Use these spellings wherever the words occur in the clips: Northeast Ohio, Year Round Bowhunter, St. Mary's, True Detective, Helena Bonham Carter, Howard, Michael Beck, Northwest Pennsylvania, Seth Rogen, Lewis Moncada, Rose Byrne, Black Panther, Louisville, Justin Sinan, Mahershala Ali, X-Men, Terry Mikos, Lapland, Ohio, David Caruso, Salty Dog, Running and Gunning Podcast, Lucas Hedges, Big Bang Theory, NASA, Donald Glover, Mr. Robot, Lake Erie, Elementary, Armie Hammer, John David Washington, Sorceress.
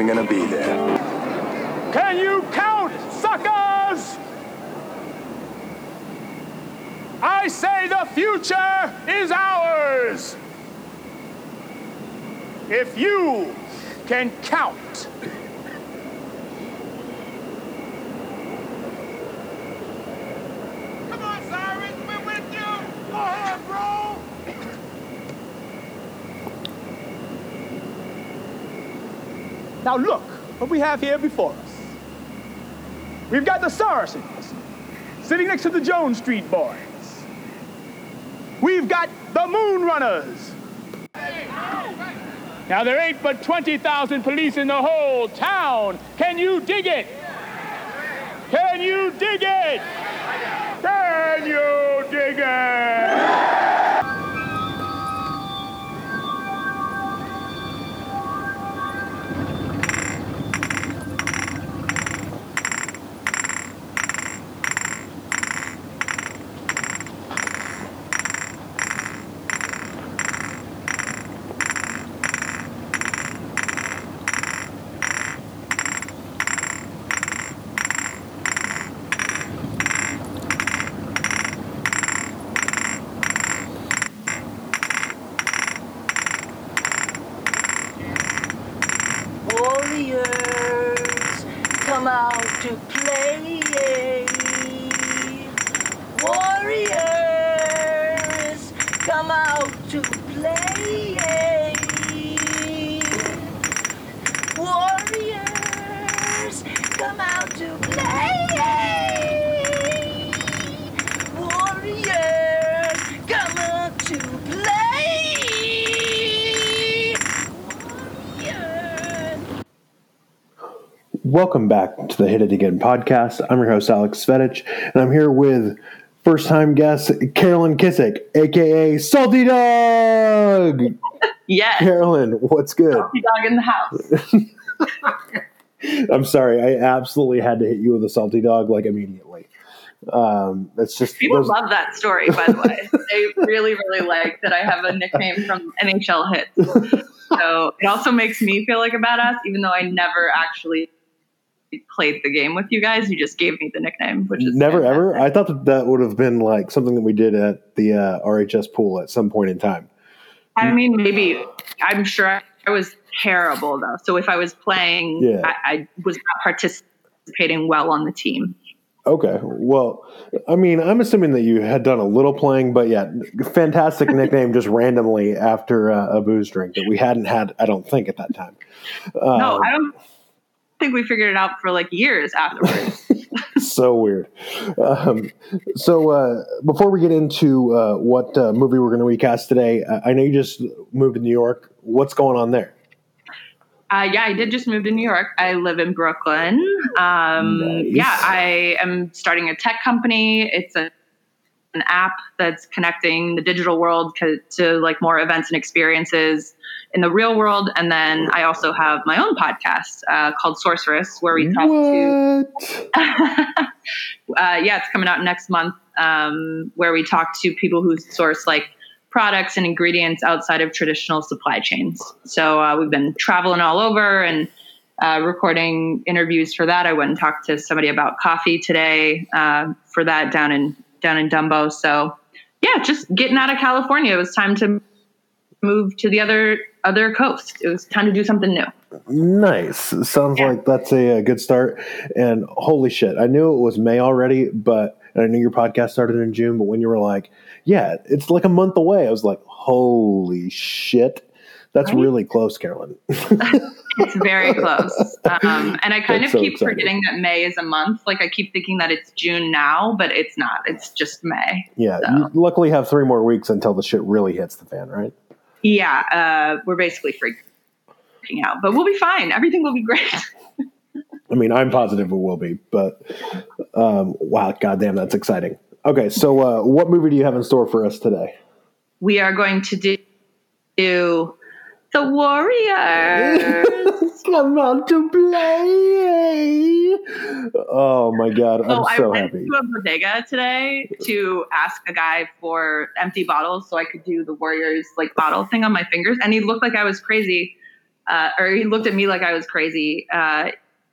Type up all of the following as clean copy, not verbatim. even gonna be there. Can you count, suckers? I say the future is ours. If you can count. Come on, Cyrus, we're with you. Go ahead, bro. Now look what we have here before us. We've got the Saracens sitting next to the Jones Street Boys. We've got the Moon Runners. Now there ain't but 20,000 police in the whole town. Can you dig it? Can you dig it? Can you dig it? Welcome back to the Hit It Again podcast. I'm your host, Alex Svetich, and I'm here with first-time guest Carolyn Kissick, a.k.a. Salty Dog! Yes. Carolyn, what's good? Salty Dog in the house. I'm sorry. I absolutely had to hit you with a Salty Dog, like, immediately. That's just people love that story, by the way. They really, really like that I have a nickname from NHL hits. So it also makes me feel like a badass, even though I never actually played the game with you guys. You just gave me the nickname, which is never fantastic. Ever. I thought that would have been like something that we did at the RHS pool at some point in time. I mean, maybe. I'm sure I was terrible though. So if I was playing, yeah. I was not participating well on the team. Okay. Well, I mean, I'm assuming that you had done a little playing, but yeah, fantastic nickname just randomly after a booze drink that we hadn't had, I don't think, at that time. No, I don't think we figured it out for like years afterwards. So weird. So before we get into what movie we're going to recast today, I know you just moved to New York. What's going on there? Yeah, I did just move to New York. I live in Brooklyn. Nice. Yeah, I am starting a tech company. It's an app that's connecting the digital world to like more events and experiences in the real world. And then I also have my own podcast called Sorceress, where we talk to... yeah, it's coming out next month, where we talk to people who source like products and ingredients outside of traditional supply chains. So we've been traveling all over and recording interviews for that. I went and talked to somebody about coffee today for that down in Dumbo. So yeah, just getting out of California. It was time to move to the other coast. It was time to do something new. Nice. Sounds like that's a good start. And holy shit, I knew it was May already, but and I knew your podcast started in June, but when you were like, yeah, it's like a month away, I was like, holy shit, that's right? Really close, Carolyn. It's very close. And I kind of keep forgetting that May is a month. Like I keep thinking that it's June now, but it's not. It's just May. Yeah. So. You luckily have 3 more weeks until the shit really hits the fan, right? Yeah. We're basically freaking out, but we'll be fine. Everything will be great. I mean, I'm positive it will be, but wow, goddamn, that's exciting. Okay, so what movie do you have in store for us today? We are going to do The Warriors. Come on to play. Oh, my God. I'm so happy. I went to a bodega today to ask a guy for empty bottles so I could do the Warriors like bottle thing on my fingers. And he looked like I was crazy. or he looked at me like I was crazy,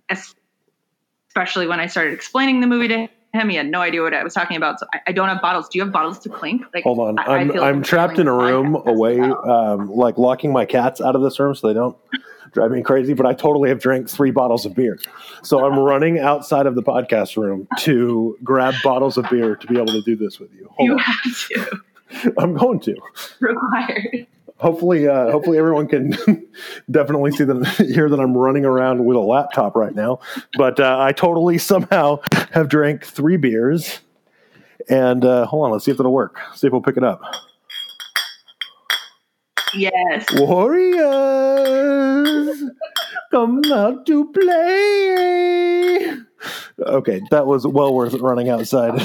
especially when I started explaining the movie to him. He had no idea what I was talking about. So I don't have bottles. Do you have bottles to clink? Like, hold on. I'm trapped in a room away, like locking my cats out of this room so they don't drive me crazy, but I totally have drank 3 bottles of beer. So I'm running outside of the podcast room to grab bottles of beer to be able to do this with you. Hold on. Have to. I'm going to. Required. Hopefully everyone can definitely see hear that I'm running around with a laptop right now. But I totally somehow have drank 3 beers. And hold on, let's see if it'll work. See if we'll pick it up. Yes. Warriors, come out to play. Okay, that was well worth it running outside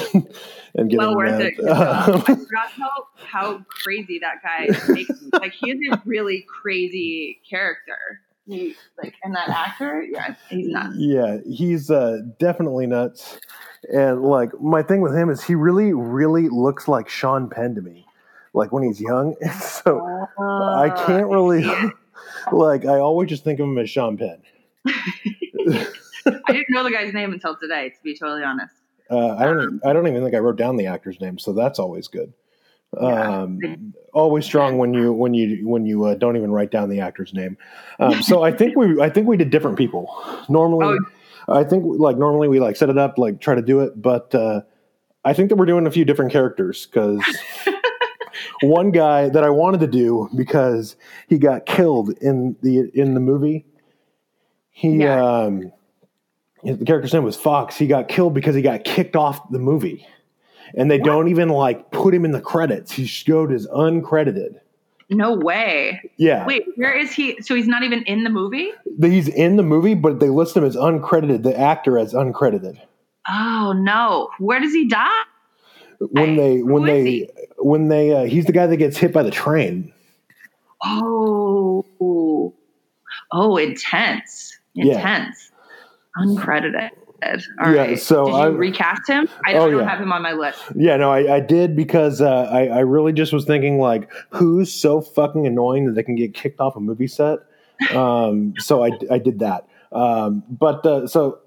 and getting well worth it. I forgot how crazy that guy makes. Like, he is a really crazy character. He, like, and that actor, yeah, he's nuts. Yeah, he's definitely nuts. And like, my thing with him is he really, really looks like Sean Penn to me. Like, when he's young, so I can't really, like, I always just think of him as Sean Penn. I didn't know the guy's name until today, to be totally honest. I don't even think I wrote down the actor's name, so that's always good. Yeah. Always strong when you don't even write down the actor's name. So I think we did different people. Normally, I think normally we like set it up, like try to do it, but I think that we're doing a few different characters because. One guy that I wanted to do because he got killed in the movie. The character's name was Fox. He got killed because he got kicked off the movie, and they don't even like put him in the credits. He showed as uncredited. No way. Yeah. Wait, where is he? So he's not even in the movie? He's in the movie, but they list him as uncredited. The actor as uncredited. Oh no! Where does he die? When he's the guy that gets hit by the train. Oh, intense, uncredited. All right. So did you recast him? I don't have him on my list. Yeah, no, I did because I really just was thinking like, who's so fucking annoying that they can get kicked off a movie set? So I did that. So.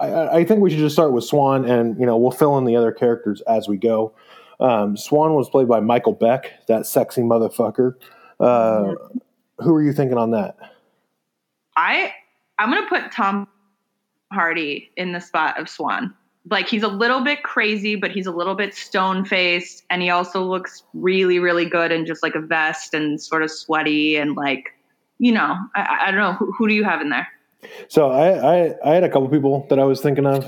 I think we should just start with Swan, and we'll fill in the other characters as we go. Swan was played by Michael Beck, that sexy motherfucker. Who are you thinking on that? I'm gonna put Tom Hardy in the spot of Swan. Like, he's a little bit crazy, but he's a little bit stone faced, and he also looks really, really good in just like a vest and sort of sweaty and like, I don't know. Who do you have in there? So I had a couple people that I was thinking of.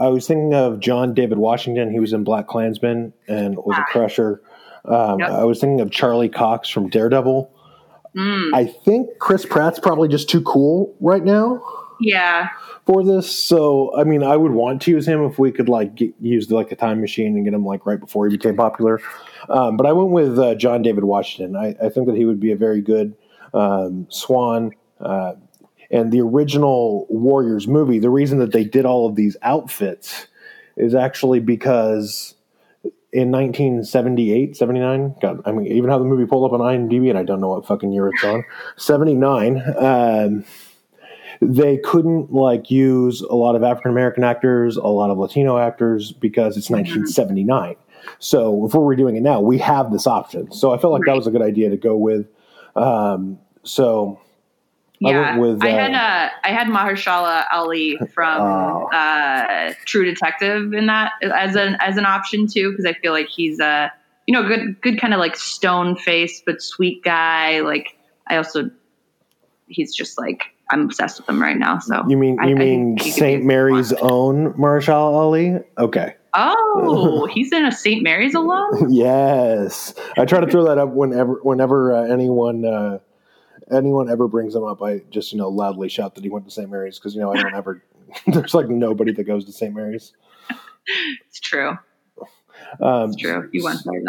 I was thinking of John David Washington. He was in BlacKkKlansman and was a crusher. I was thinking of Charlie Cox from Daredevil. I think Chris Pratt's probably just too cool right now. Yeah. For this, so I mean, I would want to use him if we could use the time machine and get him right before he became popular. But I went with John David Washington. I think that he would be a very good Swan. And the original Warriors movie, the reason that they did all of these outfits is actually because in 1978, 79, God, I mean, even how the movie pulled up on IMDb, and I don't know what fucking year it's on, 79, they couldn't use a lot of African-American actors, a lot of Latino actors, because it's 1979. So if we're redoing it now, we have this option. So I felt like that was a good idea to go with. Yeah, I had Mahershala Ali from True Detective in that as an option too, because I feel like he's a good kind of stone face but sweet guy. He's just I'm obsessed with him right now. So you mean St. Mary's own Mahershala Ali? Okay. Oh, he's in a St. Mary's alum? Yes, I try to throw that up whenever anyone. Anyone ever brings him up, I just, loudly shout that he went to St. Mary's because, I don't ever – there's, nobody that goes to St. Mary's. It's true. It's true. You went there.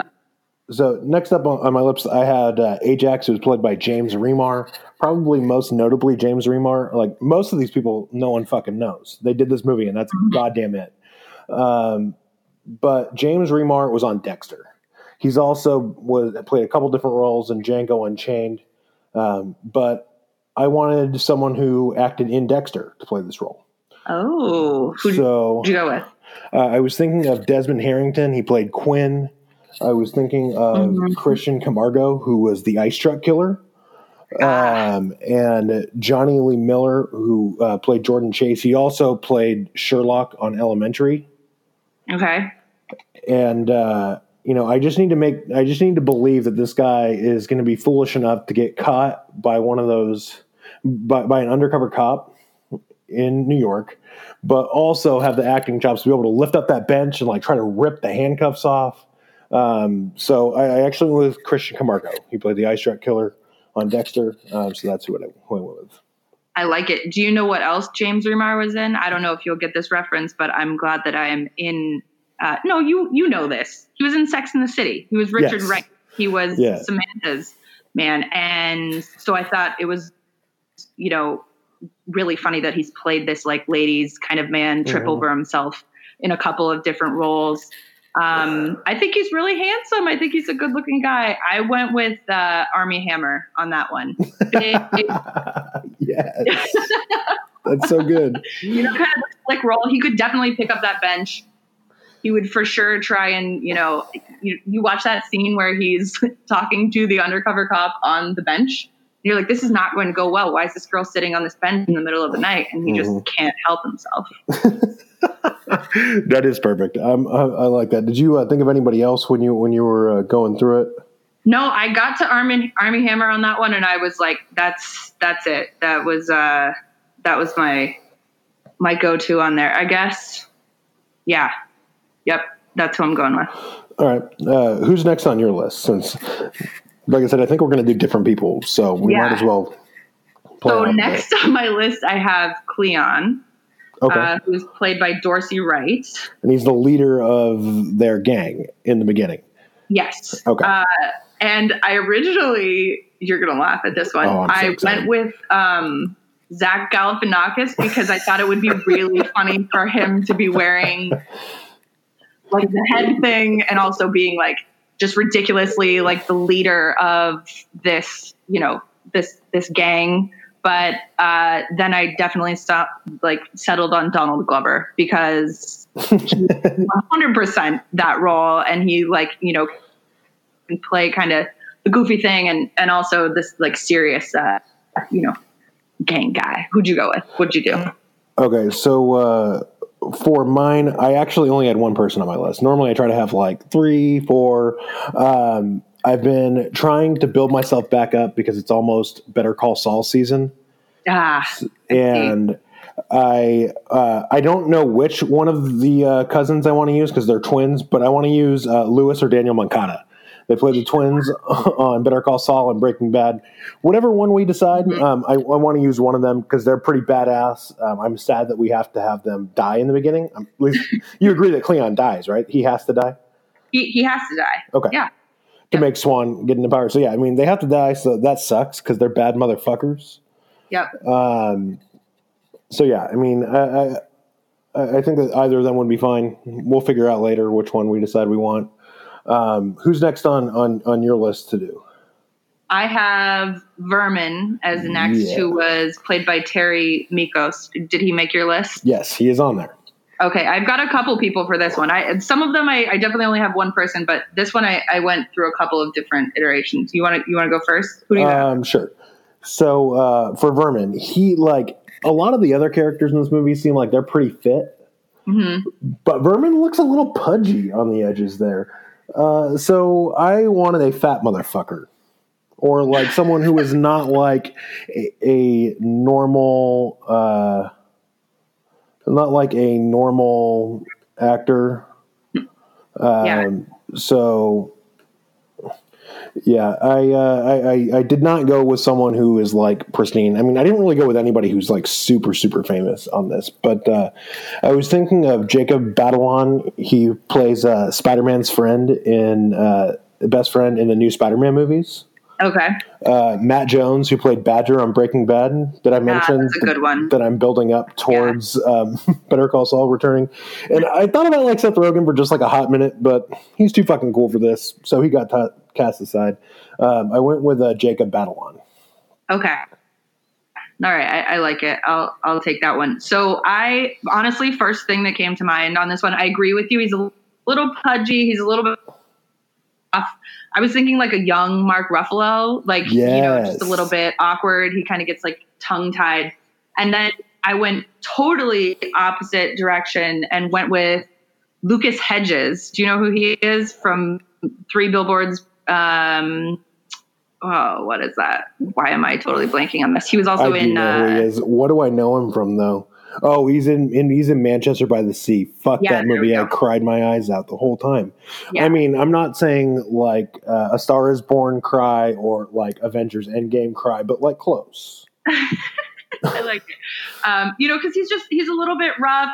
So next up on my lips, I had Ajax, who was played by James Remar. Probably most notably James Remar. Most of these people, no one fucking knows. They did this movie, and that's goddamn it. But James Remar was on Dexter. He's also played a couple different roles in Django Unchained. But I wanted someone who acted in Dexter to play this role. Oh, who did you go with? I was thinking of Desmond Harrington. He played Quinn. I was thinking of Christian Camargo, who was the ice truck killer. And Johnny Lee Miller, who played Jordan Chase. He also played Sherlock on Elementary. Okay. And, I just need to believe that this guy is going to be foolish enough to get caught by one of those, by an undercover cop in New York, but also have the acting chops to be able to lift up that bench and like try to rip the handcuffs off. So I actually went with Christian Camargo. He played the ice truck killer on Dexter. So that's who I went with. I like it. Do you know what else James Remar was in? I don't know if you'll get this reference, but I'm glad that I am in. No, you know this. He was in Sex and the City. He was Richard Wright. He was Samantha's man. And so I thought it was, really funny that he's played this like ladies kind of man, trip over himself in a couple of different roles. I think he's really handsome. I think he's a good looking guy. I went with Armie Hammer on that one. Yes. That's so good. Kind of like role. He could definitely pick up that bench. He would for sure try and, you watch that scene where he's talking to the undercover cop on the bench. You're like, this is not going to go well. Why is this girl sitting on this bench in the middle of the night? And he just can't help himself. That is perfect. I like that. Did you think of anybody else when you were going through it? No, I got to Armie Hammer on that one, and I was like, that's it. That was my go-to on there, I guess. Yeah. Yep. That's who I'm going with. All right. Who's next on your list? Since, like I said, I think we're going to do different people, so we might as well. So next on my list, I have Cleon. Okay. Who's played by Dorsey Wright. And he's the leader of their gang in the beginning. Yes. Okay. And I originally, you're going to laugh at this one. I went with Zach Galifianakis because I thought it would be really funny for him to be wearing like the head thing and also being like just ridiculously like the leader of this, this gang. But then I definitely settled on Donald Glover because he's 100% that role. And he can play kind of the goofy thing and also this like serious, gang guy. Who'd you go with? What'd you do? Okay. So for mine, I actually only had one person on my list. Normally I try to have like 3, 4, I've been trying to build myself back up because it's almost Better Call Saul season. And I don't know which one of the cousins I want to use because they're twins, but I want to use Lewis or Daniel Moncada. They play the twins on Better Call Saul and Breaking Bad. Whatever one we decide, I want to use one of them because they're pretty badass. I'm sad that we have to have them die in the beginning. At least you agree that Cleon dies, right? He has to die? He has to die. Okay. Yeah. To make Swan get into power. So, yeah, I mean, they have to die, so that sucks because they're bad motherfuckers. Yep. So, yeah, I mean, I think that either of them would be fine. We'll figure out later which one we decide we want. Who's next on your list to do? I have Vermin as the next, who was played by Terry Mikos. Did he make your list? Yes, he is on there. Okay, I've got a couple people for this one. Some of them I definitely only have one person, but this one I went through a couple of different iterations. You want to go first? Who do you have? Sure. So for Vermin, he like a lot of the other characters in this movie seem like they're pretty fit, but Vermin looks a little pudgy on the edges there. So I wanted a fat motherfucker, or like someone who is not like a normal. Not like a normal actor. So, yeah, I did not go with someone who is like pristine. I mean, I didn't really go with anybody who's like super, super famous on this. But I was thinking of Jacob Batalon. He plays Spider-Man's friend in best friend in the new Spider-Man movies. Okay. Matt Jones, who played Badger on Breaking Bad, that I mentioned, that's a good one. That I'm building up towards Better Call Saul returning. And I thought about like Seth Rogen for just like a hot minute, but he's too fucking cool for this, so he got cast aside. I went with Jacob Batalon. Okay. All right. I like it. I'll take that one. So I honestly, first thing that came to mind on this one, I agree with you. He's a little pudgy. He's a little bit off. I was thinking like a young Mark Ruffalo, like, you know, just a little bit awkward. He kind of gets like tongue tied. And then I went totally opposite direction and went with Lucas Hedges. Do you know who he is from 3 Billboards? Oh, what is that? Why am I totally blanking on this? He was also in. I do know who he is. What do I know him from though? Oh, he's in Manchester by the Sea. Fuck that movie! I cried my eyes out the whole time. Yeah. I mean, I'm not saying like A Star Is Born cry or like Avengers Endgame cry, but like close. I like it. You know, because he's a little bit rough,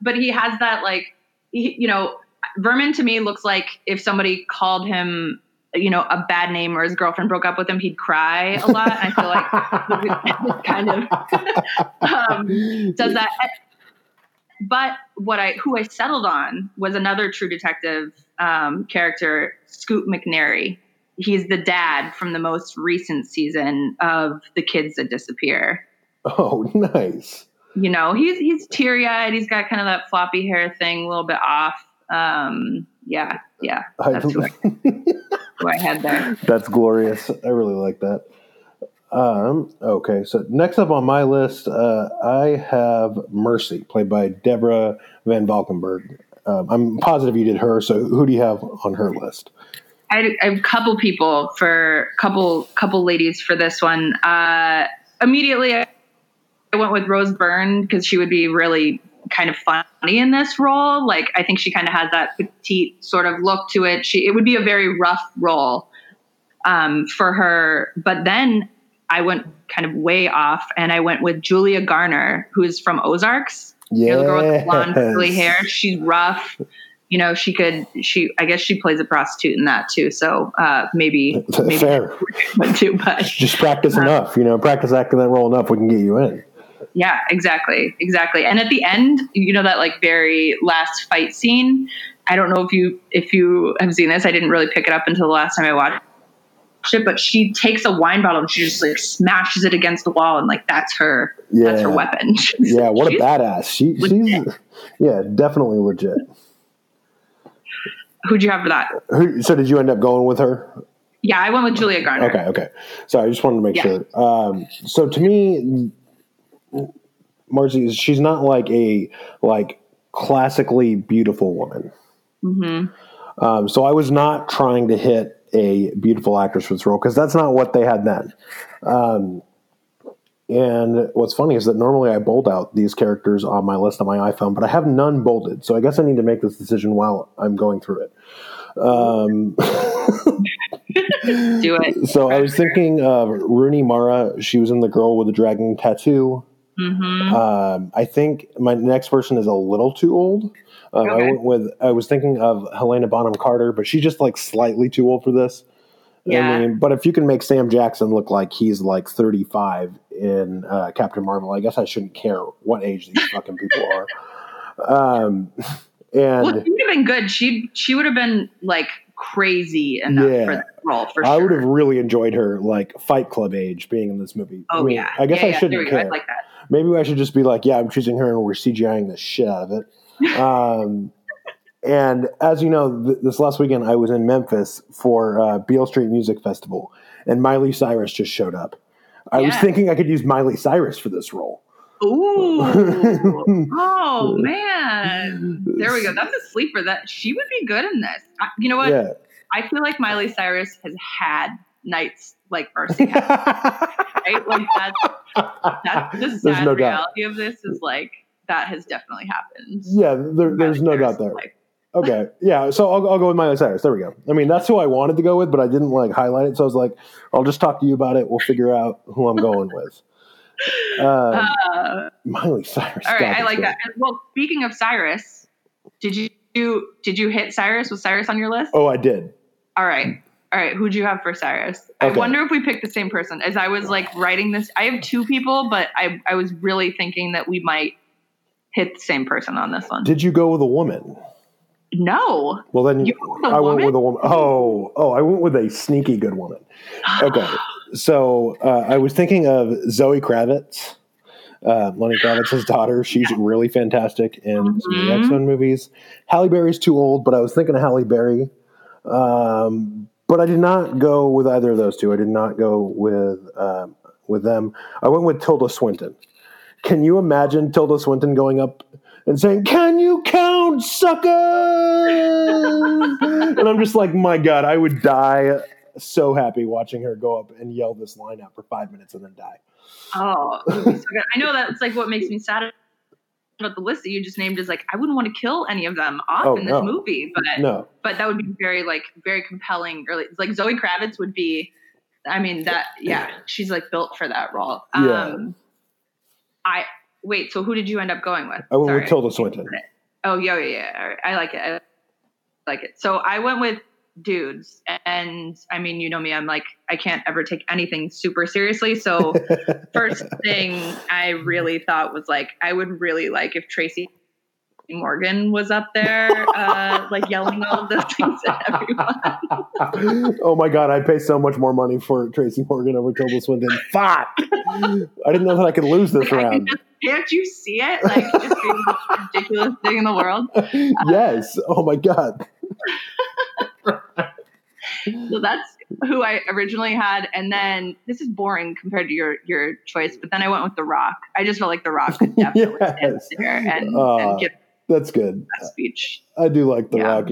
but he has that like, you know, Vermin to me looks like if somebody called him, you know, a bad name or his girlfriend broke up with him, he'd cry a lot. And I feel like kind of does that. But who I settled on was another True Detective character, Scoot McNairy. He's the dad from the most recent season of The Kids That Disappear. Oh, nice. You know, he's teary-eyed. He's got kind of that floppy hair thing, a little bit off. Yeah. That's who I had there. That's glorious. I really like that. Okay, so next up on my list, I have Mercy, played by Deborah Van Valkenburg. I'm positive you did her, so who do you have on her list? I have a couple people for couple ladies for this one. Immediately I went with Rose Byrne because she would be really kind of funny in this role. Like, I think she kind of has that petite sort of look to it. It would be a very rough role for her. But then I went kind of way off and I went with Julia Garner, who's from Ozarks. Yes. You know, the girl with the blonde curly hair. She's rough. You know, I guess she plays a prostitute in that too. So maybe fair. Too, but just practice enough, you know, practice acting that role enough. We can get you in. Yeah, exactly. And at the end, you know, that like very last fight scene. I don't know if you have seen this. I didn't really pick it up until the last time I watched it, but she takes a wine bottle and she just like smashes it against the wall. And like, that's her weapon. Yeah. What a badass. She's definitely legit. Who'd you have for that? So did you end up going with her? Yeah, I went with Julia Garner. Okay. So I just wanted to make sure. So to me, Marcy, she's not like a classically beautiful woman. Mm-hmm. So I was not trying to hit a beautiful actress for this role because that's not what they had then. And what's funny is that normally I bold out these characters on my list on my iPhone, but I have none bolded. So I guess I need to make this decision while I'm going through it. Do it. So I was thinking of Rooney Mara. She was in The Girl with the Dragon Tattoo. Mm-hmm. I think my next person is a little too old. Okay. I was thinking of Helena Bonham Carter, but she's just like slightly too old for this. Yeah. I mean, but if you can make Sam Jackson look like he's like 35 in Captain Marvel, I guess I shouldn't care what age these fucking people are. She would have been good. She would have been like crazy enough for that role for sure. I would have really enjoyed her like Fight Club age being in this movie. Oh, I mean, yeah. I guess I shouldn't care. Like that. Maybe I should just be like, I'm choosing her and we're CGIing the shit out of it. And as you know, this last weekend I was in Memphis for Beale Street Music Festival, and Miley Cyrus just showed up. I was thinking I could use Miley Cyrus for this role. Ooh! Oh man! There we go. That's a sleeper. That she would be good in this. You know what? Yeah. I feel like Miley Cyrus has had nights like Mercy has, right? Like that's the sad reality of this is like that has definitely happened. Yeah, there's no doubt there. Life. Okay. Yeah. So I'll go with Miley Cyrus. There we go. I mean, that's who I wanted to go with, but I didn't like highlight it. So I was like, I'll just talk to you about it. We'll figure out who I'm going with. Miley Cyrus. All right. I like that. And, well, speaking of Cyrus, did you hit Cyrus? Was Cyrus on your list? Oh, I did. All right. Who'd you have for Cyrus? Okay. I wonder if we picked the same person. As I was like writing this, I have two people, but I was really thinking that we might hit the same person on this one. Did you go with a woman? No. Well, then I went with a woman. Oh, I went with a sneaky good woman. Okay. So I was thinking of Zoe Kravitz, Lenny Kravitz's daughter. She's really fantastic in some of the X-Men movies. Halle Berry's too old, but I was thinking of Halle Berry. But I did not go with either of those two. I did not go with them. I went with Tilda Swinton. Can you imagine Tilda Swinton going up and saying, "Can you count, sucker?" And I'm just like, my God, I would die. So happy watching her go up and yell this line out for 5 minutes and then die. Oh, it would be so good. I know that's like what makes me sad about the list that you just named is like, I wouldn't want to kill any of them off this movie, but that would be very compelling. Or like Zoe Kravitz would be, I mean that, she's like built for that role. So who did you end up going with? I went with Tilda Swinton. Oh, yeah. All right. I like it. So I went with dudes, and I mean, you know me, I'm like, I can't ever take anything super seriously, so first thing I really thought was like, I would really like if Tracy Morgan was up there like yelling all of those things at everyone. Oh my God, I'd pay so much more money for Tracy Morgan over Tilda Swinton. Fuck! I didn't know that I could lose this round. Can't you see it? Like, just being the most ridiculous thing in the world. Yes. Oh my God. So that's who I originally had, and then this is boring compared to your choice, but then I went with The Rock. I just felt like The Rock could definitely stand there and get that's good. That speech. I do like The Rock,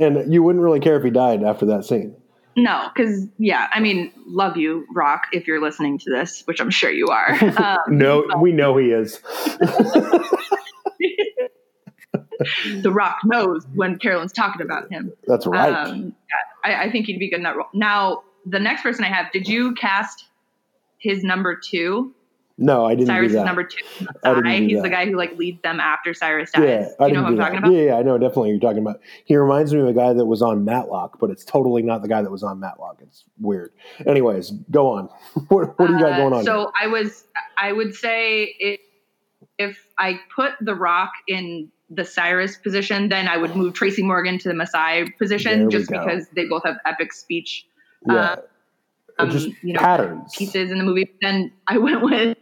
and you wouldn't really care if he died after that scene. No, because I mean, love you, Rock, if you're listening to this, which I'm sure you are. No, we know he is. The Rock knows when Carolyn's talking about him. That's right. I think he'd be good in that role. Now, the next person I have, did you cast his number two? No, I didn't. Cyrus is number two. He's the guy who like leads them after Cyrus dies. Yeah, do you know who I'm talking about? Yeah, I know definitely who you're talking about. He reminds me of a guy that was on Matlock, but it's totally not the guy that was on Matlock. It's weird. Anyways, go on. What do you got going on? So here? I would say if I put The Rock in the Cyrus position, then I would move Tracy Morgan to the Maasai position just because they both have epic speech patterns pieces in the movie. Then I went with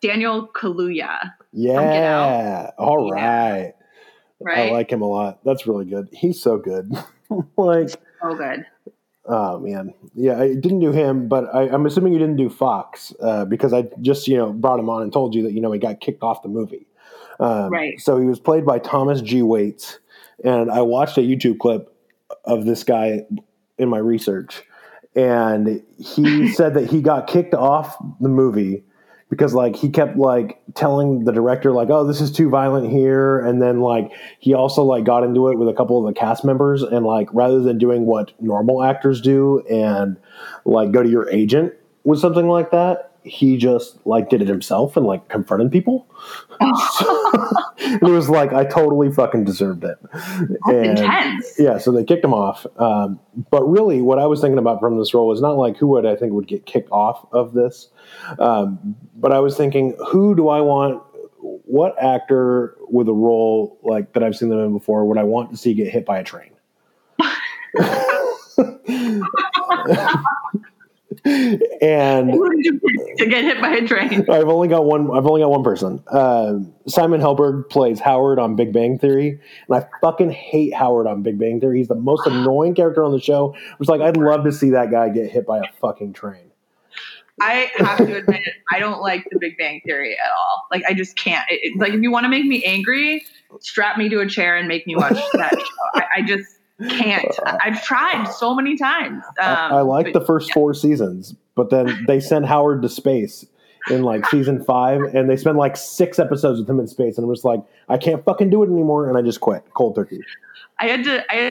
Daniel Kaluuya. Yeah. All right. Right. I like him a lot. That's really good. He's so good. So good. Oh man. Yeah. I didn't do him, but I'm assuming you didn't do Fox because I just, brought him on and told you that, he got kicked off the movie. Right. So he was played by Thomas G. Waits, and I watched a YouTube clip of this guy in my research, and he said that he got kicked off the movie because he kept telling the director this is too violent here, and then he also got into it with a couple of the cast members, and rather than doing what normal actors do and go to your agent with something like that, he just did it himself and confronted people. It was I totally fucking deserved it. That's intense. Yeah, so they kicked him off. But really what I was thinking about from this role is not who would I think would get kicked off of this. But I was thinking, who do I want, what actor with a role that I've seen them in before would I want to see get hit by a train? And to get hit by a train. I've only got one person. Simon Helberg plays Howard on Big Bang Theory, and I fucking hate Howard on Big Bang Theory. He's the most annoying character on the show. I was I'd love to see that guy get hit by a fucking train. I have to admit, I don't like the Big Bang Theory at all. I just can't. If you want to make me angry, strap me to a chair and make me watch that show. I just can't. I've tried so many times. I like the first four seasons, but then they send Howard to space in season 5, and they spend 6 episodes with him in space, and I'm just I can't fucking do it anymore, and I just quit cold turkey. I had to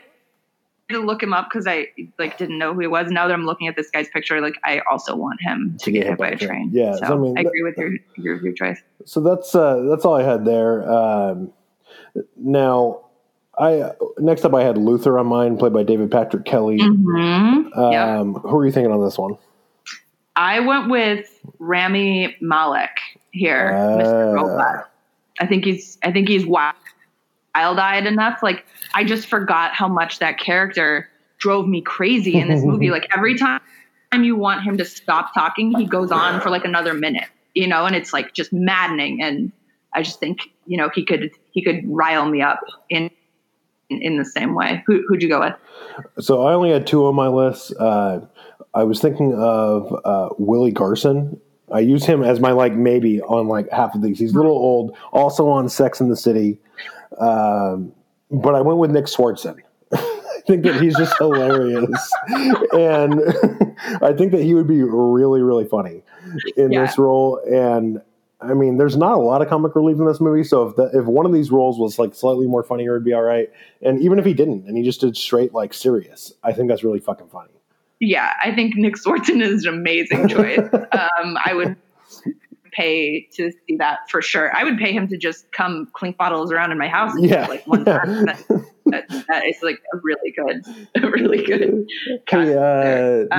look him up because I didn't know who he was. Now that I'm looking at this guy's picture, I also want him to get hit by a train. Yeah, so I agree with your choice. So that's all I had there. Now. Next up, I had Luther on mine, played by David Patrick Kelly. Mm-hmm. Who are you thinking on this one? I went with Rami Malek here, Mr. Robot. I think he's wild-eyed enough. I just forgot how much that character drove me crazy in this movie. Every time time you want him to stop talking, he goes on for like another minute, you know, and it's like just maddening. And I just think, you know, he could rile me up in the same way. Who'd you go with? So I only had two on my list. I was thinking of Willie Garson. I use him as my like maybe on like half of these. He's a little old, also on Sex and the City. But I went with Nick Swardson. I think that he's just hilarious. And I think that he would be really, really funny in this role. And I mean, there's not a lot of comic relief in this movie. So if one of these roles was like slightly more funnier, it'd be all right. And even if he didn't, and he just did straight like serious, I think that's really fucking funny. Yeah, I think Nick Swardson is an amazing choice. I would pay to see that for sure. I would pay him to just come clink bottles around in my house. Like one time. That is like a really good. Hey, Nick,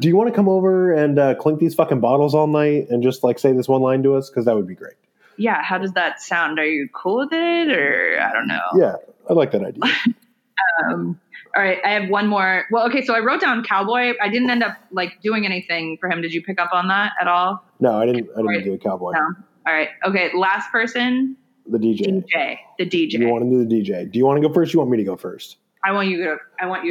do you want to come over and clink these fucking bottles all night and just like say this one line to us? Because that would be great. Yeah. How does that sound? Are you cool with it? Or I don't know. Yeah, I like that idea. All right, I have one more. Well, okay, so I wrote down Cowboy. I didn't end up like doing anything for him. Did you pick up on that at all? No, I didn't do a Cowboy. No. All right. Okay, last person. The DJ. The DJ. You want to do the DJ. Do you want to go first? You want me to go first? I want you to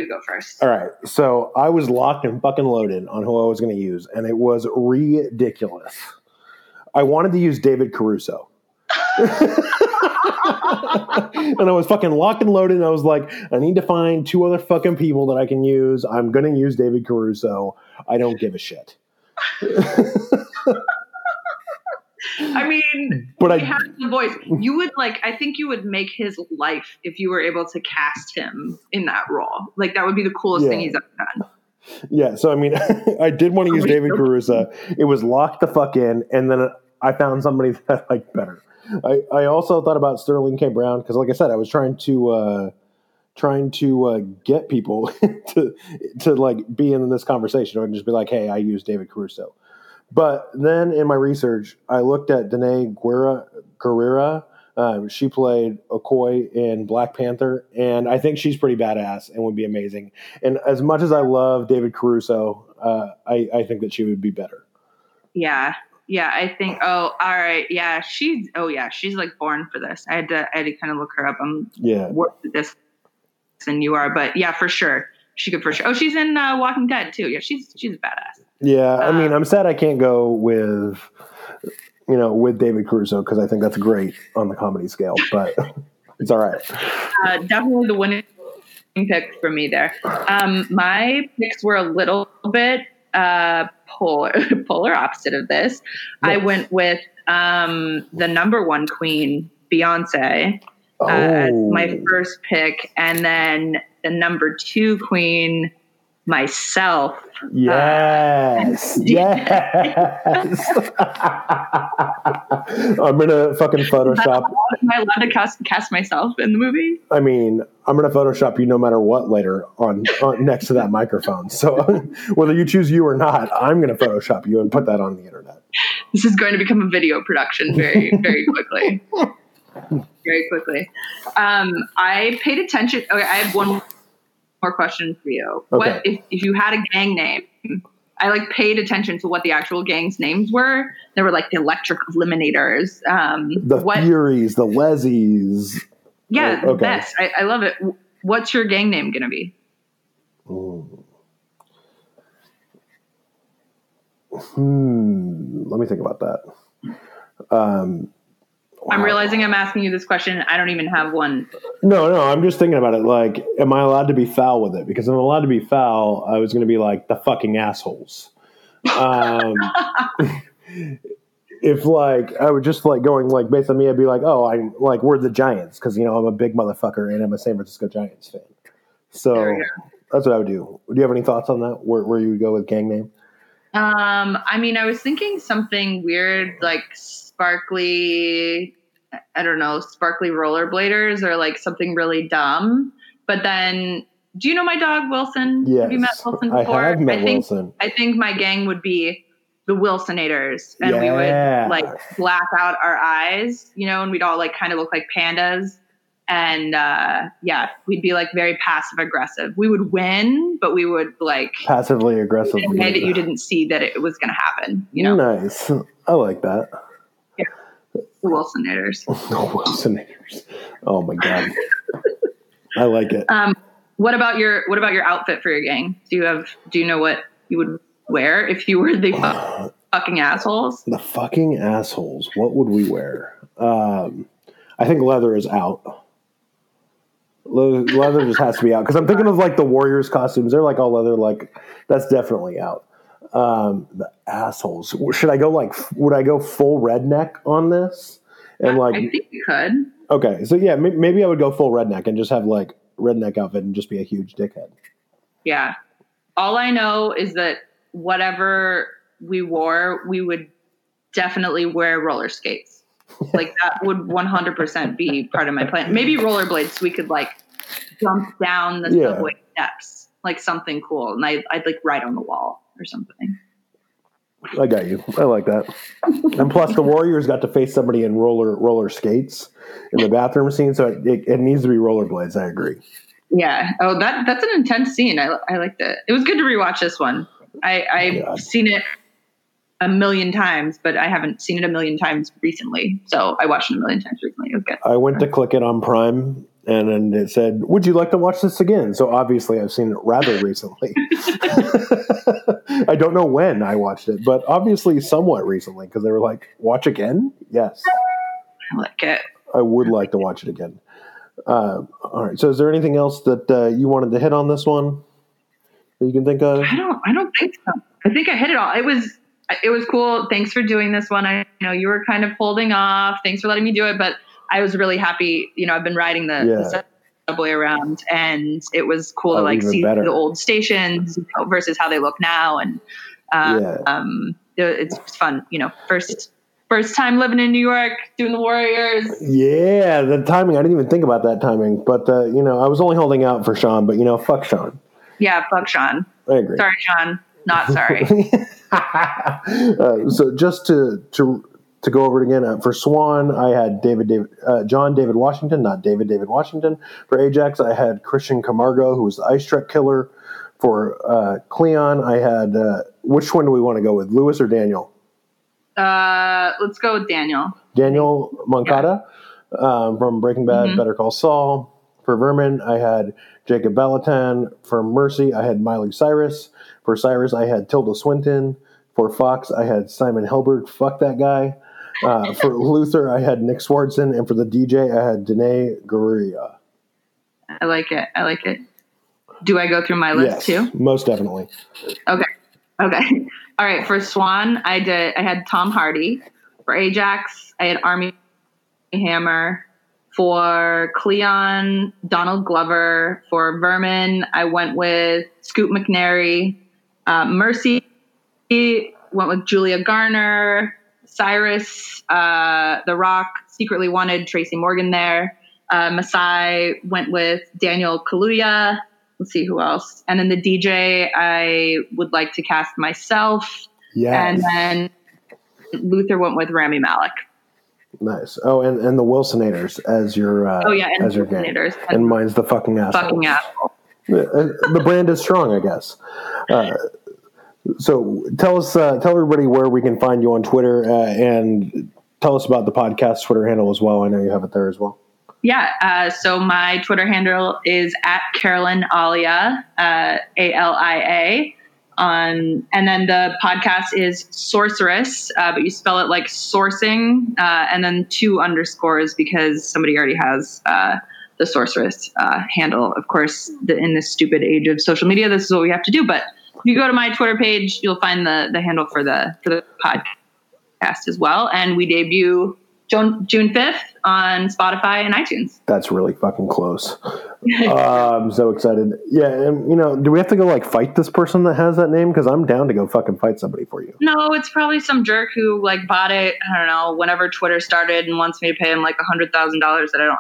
go first. All right. So I was locked and fucking loaded on who I was going to use, and it was ridiculous. I wanted to use David Caruso. And I was fucking locked and loaded, and I was like, I need to find two other fucking people that I can use. I'm going to use David Caruso. I don't give a shit. I mean, but he has the voice. You would like, I think you would make his life if you were able to cast him in that role. Like, that would be the coolest thing he's ever done. Yeah, so I mean, I did want to use David Caruso. It was locked the fuck in, and then I found somebody that I liked better. I also thought about Sterling K. Brown because, like I said, I was trying to get people to like be in this conversation and just be like, "Hey, I use David Caruso." But then in my research, I looked at Danai Gurira. She played Okoye in Black Panther, and I think she's pretty badass and would be amazing. And as much as I love David Caruso, I think that she would be better. Yeah. Yeah, I think. Oh, all right. Yeah, she's. Oh, yeah, she's like born for this. I had to kind of look her up. I'm worse at this than you are, but yeah, for sure, she could for sure. Oh, she's in Walking Dead too. Yeah, she's a badass. Yeah, I mean, I'm sad I can't go with, you know, with David Caruso because I think that's great on the comedy scale, but it's all right. Definitely the winning pick for me there. My picks were a little bit. Polar opposite of this. Yes. I went with the number one queen, Beyonce, as my first pick, and then the number two queen, myself. Yes. Yes. I'm going to fucking Photoshop. Am I allowed to cast myself in the movie? I mean, I'm going to Photoshop you no matter what later on next to that microphone. So whether you choose you or not, I'm going to Photoshop you and put that on the internet. This is going to become a video production very, very quickly. Very quickly. I paid attention. Okay, I have one more question for you. Okay. What if you had a gang name? I like paid attention to what the actual gang's names were. There were like the Electric Eliminators, Furies, the Lezzies. Yeah, the best. I love it. What's your gang name gonna be? Let me think about that. I'm realizing I'm asking you this question. I don't even have one. No, I'm just thinking about it. Like, am I allowed to be foul with it? Because if I'm allowed to be foul, I was going to be like the fucking assholes. If like I was just like going like based on me, I'd be like, oh, I'm like we're the Giants because you know I'm a big motherfucker and I'm a San Francisco Giants fan. So that's what I would do. Do you have any thoughts on that? Where you would go with gang name? I mean, I was thinking something weird like. Sparkly, I don't know, Sparkly Rollerbladers or like something really dumb. But then, do you know my dog, Wilson? Yes. Have you met Wilson before? I have met Wilson. I think my gang would be the Wilsonators. And we would like black out our eyes, you know, and we'd all like kind of look like pandas. And yeah, we'd be like very passive aggressive. We would win, but we would like passively aggressively in a way that you didn't see that it was going to happen. You know, nice. I like that. Yeah. The Wilsonators. Oh my god, I like it. What about your outfit for your gang? Do you know what you would wear if you were the fucking assholes? The fucking assholes. What would we wear? I think leather is out. Leather just has to be out. Because I'm thinking of like the Warriors costumes. They're like all leather. Like that's definitely out. The assholes. Should I go like? Would I go full redneck on this? And like, I think you could. Okay, so yeah, maybe I would go full redneck and just have like redneck outfit and just be a huge dickhead. Yeah. All I know is that whatever we wore, we would definitely wear roller skates. Like that would 100% be part of my plan. Maybe rollerblades. So we could like jump down the subway steps, like something cool, and I'd like ride on the wall or something. I got you. I like that. And plus, the Warriors got to face somebody in roller skates in the bathroom scene, so it needs to be rollerblades. I agree. Yeah. Oh, that's an intense scene. I liked it. It was good to rewatch this one. I've seen it a million times, but I haven't seen it a million times recently. So I watched it a million times recently. It was good. I went to click it on Prime, and then it said, "Would you like to watch this again?" So obviously, I've seen it rather recently. I don't know when I watched it, but obviously somewhat recently because they were like, "Watch again?" Yes. I like it. I would like to watch it again. All right. So is there anything else that you wanted to hit on this one that you can think of? I don't think so. I think I hit it all. It was cool. Thanks for doing this one. I know you were kind of holding off. Thanks for letting me do it, but I was really happy. You know, I've been riding the subway around, and it was cool to like see the old stations versus how they look now. And it's fun. You know, first time living in New York, doing the Warriors. Yeah, the timing. I didn't even think about that timing, but you know, I was only holding out for Sean, but you know, fuck Sean. Yeah, fuck Sean. I agree. Sorry, Sean. Not sorry. So just to go over it again, for Swan, I had John David Washington, not David Washington. For Ajax, I had Christian Camargo, who was the ice truck killer. For Cleon, I had which one do we want to go with, Lewis or Daniel? Let's go with Daniel. Daniel Moncada from Breaking Bad, Better Call Saul. For Vermin, I had Jacob Batalon. For Mercy, I had Miley Cyrus. For Cyrus, I had Tilda Swinton. For Fox, I had Simon Helberg. Fuck that guy. For Luther, I had Nick Swardson. And for the DJ, I had Danai Gurira. I like it. I like it. Do I go through my list too? Most definitely. Okay. All right. For Swan, I had Tom Hardy. For Ajax, I had Armie Hammer. For Cleon, Donald Glover. For Vermin, I went with Scoot McNairy. Mercy went with Julia Garner. Cyrus, The Rock, secretly wanted Tracy Morgan there. Masai went with Daniel Kaluuya. Let's see who else. And then the DJ, I would like to cast myself. Yes. And then Luther went with Rami Malek. Nice. Oh, and the Wilsonators as your as your game. And mine's the fucking asshole. Fucking asshole. The brand is strong, I guess. So tell everybody where we can find you on Twitter, and tell us about the podcast Twitter handle as well. I know you have it there as well. Yeah. So my Twitter handle is @CarolynAlia, ALIA. And then the podcast is Sorceress, but you spell it like sourcing, and then 2 underscores because somebody already has the Sorceress handle. Of course, in this stupid age of social media, this is what we have to do. But if you go to my Twitter page, you'll find the handle for the podcast as well. And we debut June 5th on Spotify and iTunes. That's really fucking close. I'm so excited. Yeah, and you know, do we have to go like fight this person that has that name? Because I'm down to go fucking fight somebody for you. No, it's probably some jerk who like bought it, I don't know, whenever Twitter started, and wants me to pay him like $100,000 that I don't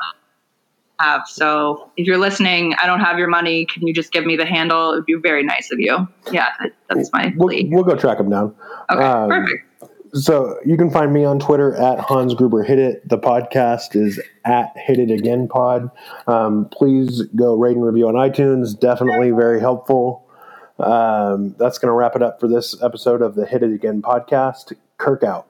have. So if you're listening, I don't have your money. Can you just give me the handle? It would be very nice of you. Yeah, that's my plea. We'll go track him down. Okay, perfect. So you can find me on Twitter at Hans Gruber Hit It. The podcast is at Hit It Again Pod. Please go rate and review on iTunes. Definitely very helpful. That's going to wrap it up for this episode of the Hit It Again podcast. Kirk out.